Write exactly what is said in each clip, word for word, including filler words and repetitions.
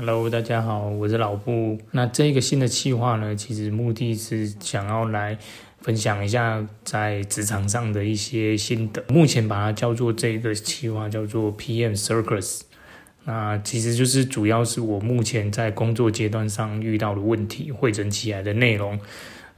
Hello， 大家好，我是老布。那这个新的企划呢，其实目的是想要来分享一下在职场上的一些心得。目前把它叫做这个企划叫做 P M Circus。那其实就是主要是我目前在工作阶段上遇到的问题，汇整起来的内容。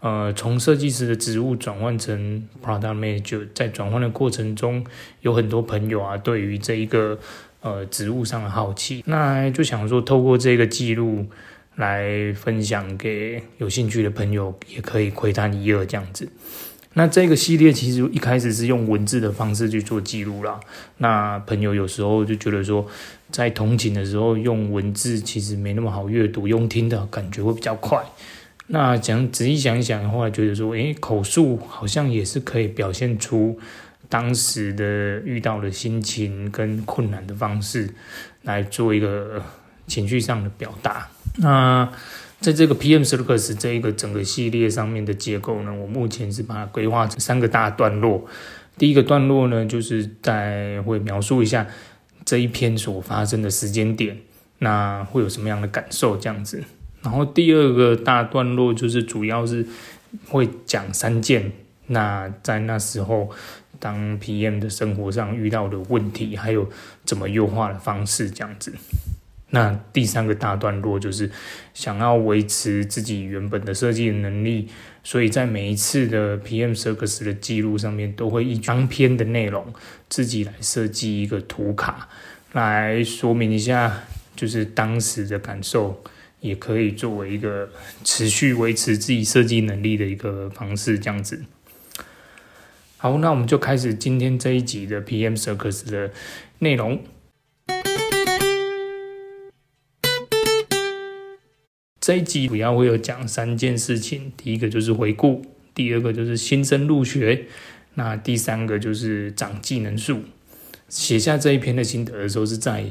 呃，从设计师的职务转换成 Product Manager， 在转换的过程中，有很多朋友啊，对于这一个呃职务上的好奇，那就想说透过这个记录来分享给有兴趣的朋友，也可以窥探一二这样子。那这个系列其实一开始是用文字的方式去做记录啦。那朋友有时候就觉得说，在通勤的时候用文字其实没那么好阅读，用听的感觉会比较快。那讲仔细想一想的话，觉得说，诶，口述好像也是可以表现出当时的遇到的心情跟困难的方式，来做一个情绪上的表达。那在这个 P M Circus 这一个整个系列上面的结构呢，我目前是把它规划成三个大段落。第一个段落呢，就是在会描述一下这一篇所发生的时间点，那会有什么样的感受这样子。然后第二个大段落就是主要是会讲三件，那在那时候当 P M 的生活上遇到的问题，还有怎么优化的方式这样子。那第三个大段落就是想要维持自己原本的设计的能力，所以在每一次的 P M Circus 的记录上面，都会依当篇的内容自己来设计一个图卡，来说明一下就是当时的感受，也可以作为一个持续维持自己设计能力的一个方式这样子。好，那我们就开始今天这一集的 P M Circus 的内容。这一集主要会有讲三件事情，第一个就是回顾，第二个就是新生入学，那第三个就是长技能树。写下这一篇的心得的时候，是在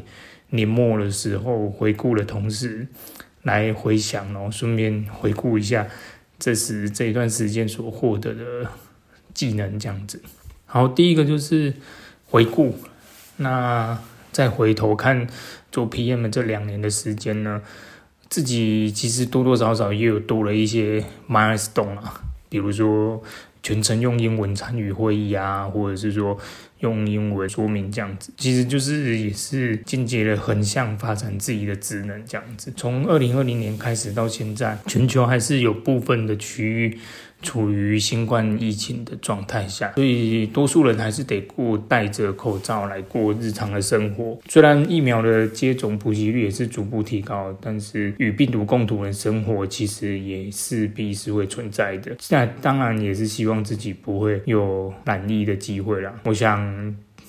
年末的时候回顾的同时，来回想，然后顺便回顾一下这时这一段时间所获得的技能这样子。好，第一个就是回顾。那再回头看做 P M 这两年的时间呢，自己其实多多少少也有多了一些 milestone 啊，比如说全程用英文参与会议啊，或者是说用英文说明这样子，其实就是也是间接的横向发展自己的职能这样子。从二零二零年开始到现在，全球还是有部分的区域处于新冠疫情的状态下，所以多数人还是得过戴着口罩来过日常的生活。虽然疫苗的接种普及率也是逐步提高，但是与病毒共处的生活其实也势必是会存在的。那当然也是希望自己不会有染疫的机会啦。我想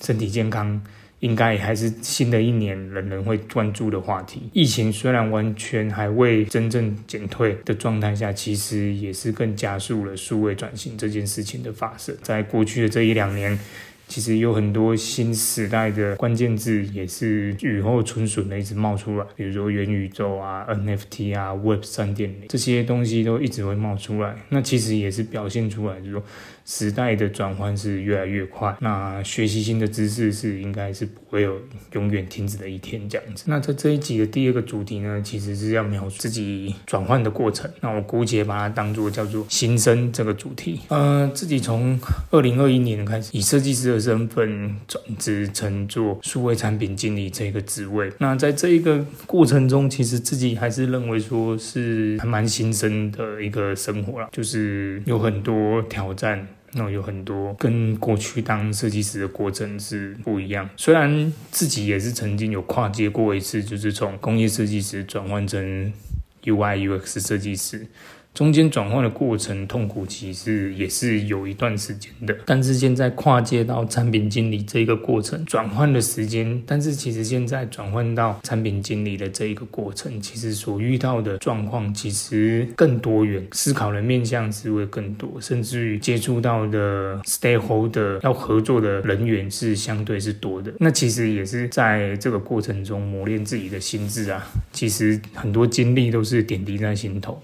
身体健康应该也还是新的一年人人会关注的话题。疫情虽然完全还未真正减退的状态下，其实也是更加速了数位转型这件事情的发生。在过去的这一两年，其实有很多新时代的关键字也是雨后春笋的一直冒出来，比如说元宇宙啊、N F T 啊、Web 三点零 这些东西都一直会冒出来。那其实也是表现出来，就是说时代的转换是越来越快。那学习新的知识是应该是不会有永远停止的一天这样子。那在这一集的第二个主题呢，其实是要描述自己转换的过程。那我姑且把它当作叫做新生这个主题。呃，自己从二零二一年开始以设计师的身份转职成做数位产品经理这个职位。那在这一个过程中，其实自己还是认为说是还蛮新生的一个生活啦，就是有很多挑战，那有很多跟过去当设计师的过程是不一样。虽然自己也是曾经有跨界过一次，就是从工业设计师转换成 U I U X 设计师，中间转换的过程痛苦其实也是有一段时间的，但是现在跨界到产品经理这个过程转换的时间，但是其实现在转换到产品经理的这一个过程，其实所遇到的状况其实更多元，思考的面向是会更多，甚至于接触到的 stakeholder 要合作的人员是相对是多的。那其实也是在这个过程中磨练自己的心智啊，其实很多经历都是点滴在心头。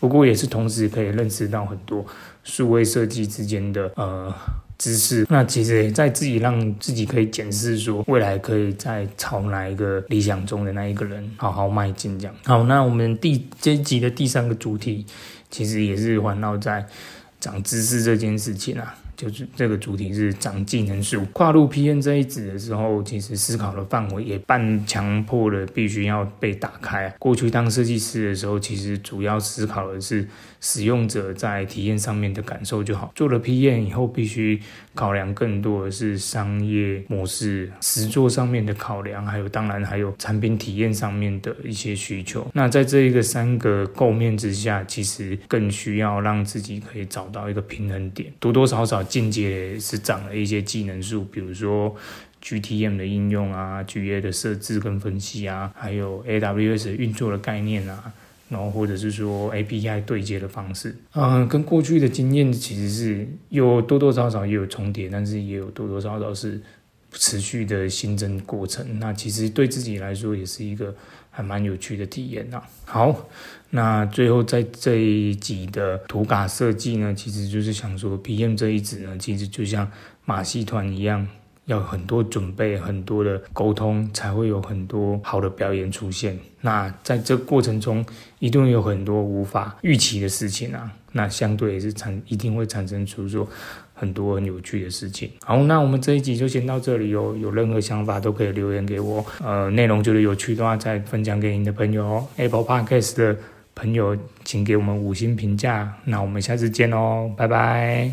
不过也是同时可以认识到很多数位设计之间的呃知识，那其实也在自己让自己可以检视说未来可以再朝哪一个理想中的那一个人好好迈进这样。好，那我们第这集的第三个主题其实也是环绕在长知识这件事情啊，就是这个主题是长技能树。跨入 P M 这一职的时候，其实思考的范围也半强迫的必须要被打开、啊、过去当设计师的时候，其实主要思考的是使用者在体验上面的感受就好，做了 P M 以后必须考量更多的是商业模式实作上面的考量，还有当然还有产品体验上面的一些需求。那在这一个三个构面之下，其实更需要让自己可以找到一个平衡点，多多少少进阶是长了一些技能树，比如说 G T M 的应用啊， G A 的设置跟分析啊，还有 A W S 运作的概念啊，然后或者是说 A P I 对接的方式，嗯，跟过去的经验其实是有多多少少也有重叠，但是也有多多少少是持续的新增过程。那其实对自己来说也是一个还蛮有趣的体验啊。好，那最后在这一集的图卡设计呢，其实就是想说 P M 这一职呢，其实就像马戏团一样，要很多准备，很多的沟通，才会有很多好的表演出现。那在这过程中一定有很多无法预期的事情啊，那相对也是产一定会产生出说很多很有趣的事情。好，那我们这一集就先到这里哦，有任何想法都可以留言给我，呃，内容觉得有趣的话再分享给你的朋友哦。 Apple Podcast 的朋友请给我们五星评价，那我们下次见哦，拜拜。